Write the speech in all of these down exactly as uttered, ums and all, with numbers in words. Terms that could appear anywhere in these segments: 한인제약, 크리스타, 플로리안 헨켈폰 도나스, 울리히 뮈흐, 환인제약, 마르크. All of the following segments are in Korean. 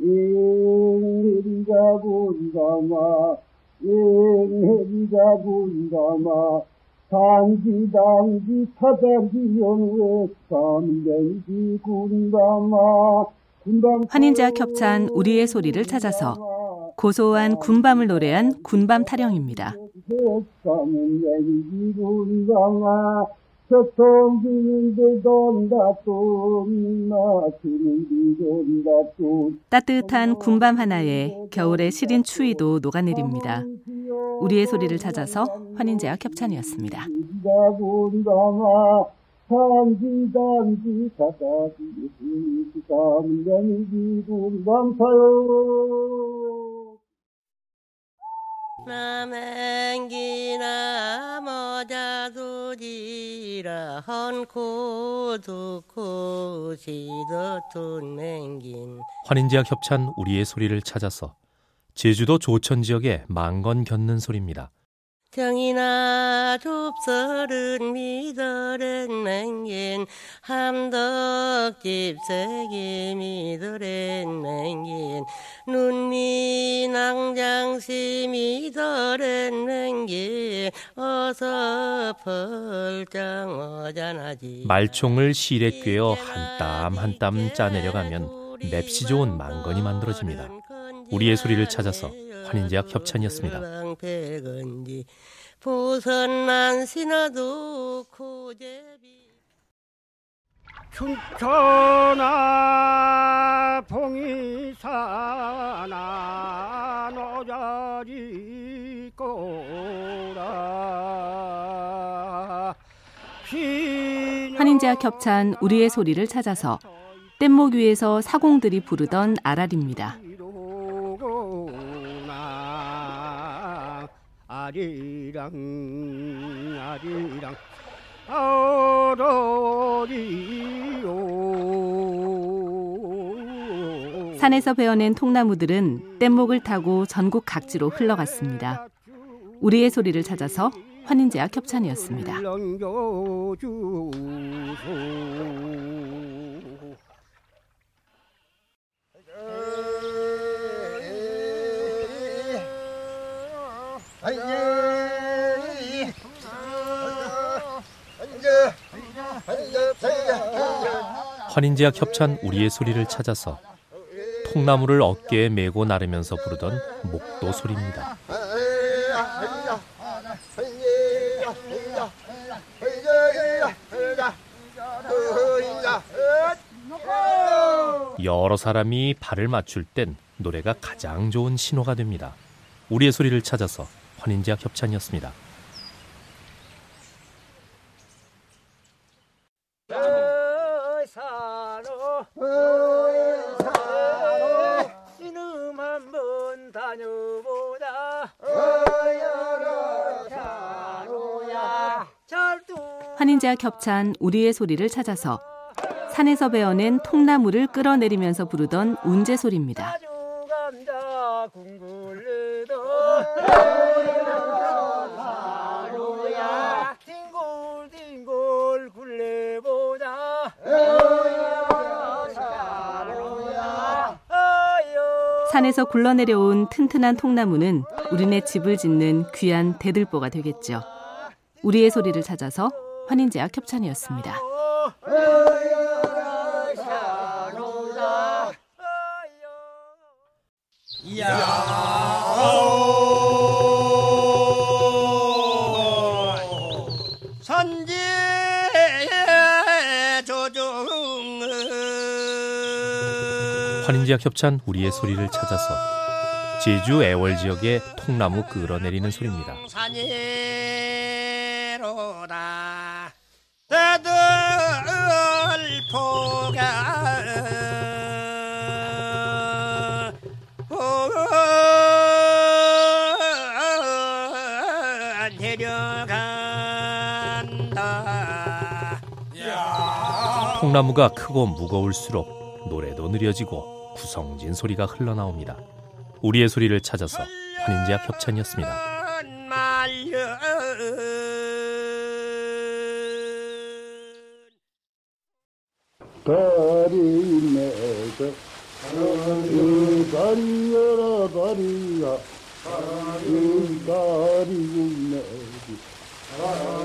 인해비가 군가마 인해비가 군가마 당지 당지 타당지 연외 삼경지 군가마. 환인제와 협찬 우리의 소리를 찾아서 고소한 군밤을 노래한 군밤 타령입니다. 따뜻한 군밤 하나에 겨울의 시린 추위도 녹아내립니다. 우리의 소리를 찾아서 환인제약 협찬이었습니다. 단지 단지 사다지 삼년이 군밤사요 남행기나 모자두지라 헌코두코시더툰맹긴. 환인제약 협찬 우리의 소리를 찾아서 제주도 조천 지역의 망건 겪는 소리입니다. 정이나 좁설은 미더랜 맹긴 함덕집 세기 미더랜 맹긴 눈미낭장시 미더랜 맹긴 어서 펄장 어자나지. 말총을 실에 꿰어 한 땀 한 땀 짜내려가면 맵시 좋은 망건이 만들어집니다. 우리의 소리를 찾아서 한인제약 협찬이었습니다. 춘천아 봉이산아 노자리 꼬라. 한인제약 협찬 우리의 소리를 찾아서 뗏목 위에서 사공들이 부르던 아랄입니다. 아리랑 아리랑 아오로리오. 산에서 베어낸 통나무들은 뗏목을 타고 전국 각지로 흘러갔습니다. 우리의 소리를 찾아서 환인제약 협찬이었습니다. 환인제약 협찬 우리의 소리를 찾아서 통나무를 어깨에 메고 나르면서 부르던 목도 소리입니다. 여러 사람이 발을 맞출 땐 노래가 가장 좋은 신호가 됩니다. 우리의 소리를 찾아서 환인제약 협찬이었습니다. 환인제약 협찬 우리의 소리를 찾아서 산에서 베어낸 통나무를 끌어내리면서 부르던 운제 소리입니다. 산에서 굴러내려온 튼튼한 통나무는 우리네 집을 짓는 귀한 대들보가 되겠죠. 우리의 소리를 찾아서 환인제약 협찬이었습니다. 환인제약 협찬 우리의 소리를 찾아서 제주 애월 지역의 통나무 끌어내리는 소리입니다. 통나무가 크고 무거울수록 노래도 느려지고 구성진 소리가 흘러나옵니다. 우리의 소리를 찾아서 한인제약 협찬이었습니다. 다리여라 다리야 그 다리군네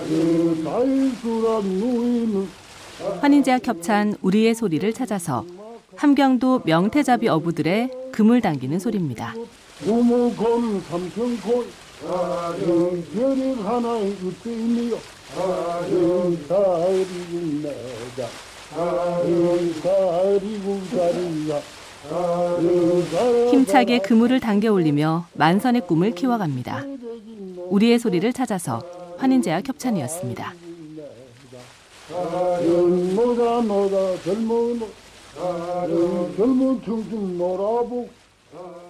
그 달수란 노인은 환인제약 협찬 우리의 소리를 찾아서 함경도 명태잡이 어부들의 금을 당기는 소리입니다. 우무콘 삼천콘 영별이 하나의 으뜸이요 영사리군 내자 영사리군 다리야. 힘차게 그물을 당겨 올리며 만선의 꿈을 키워갑니다. 우리의 소리를 찾아서 환인제약 협찬이었습니다. 젊은 청춘 놀아보고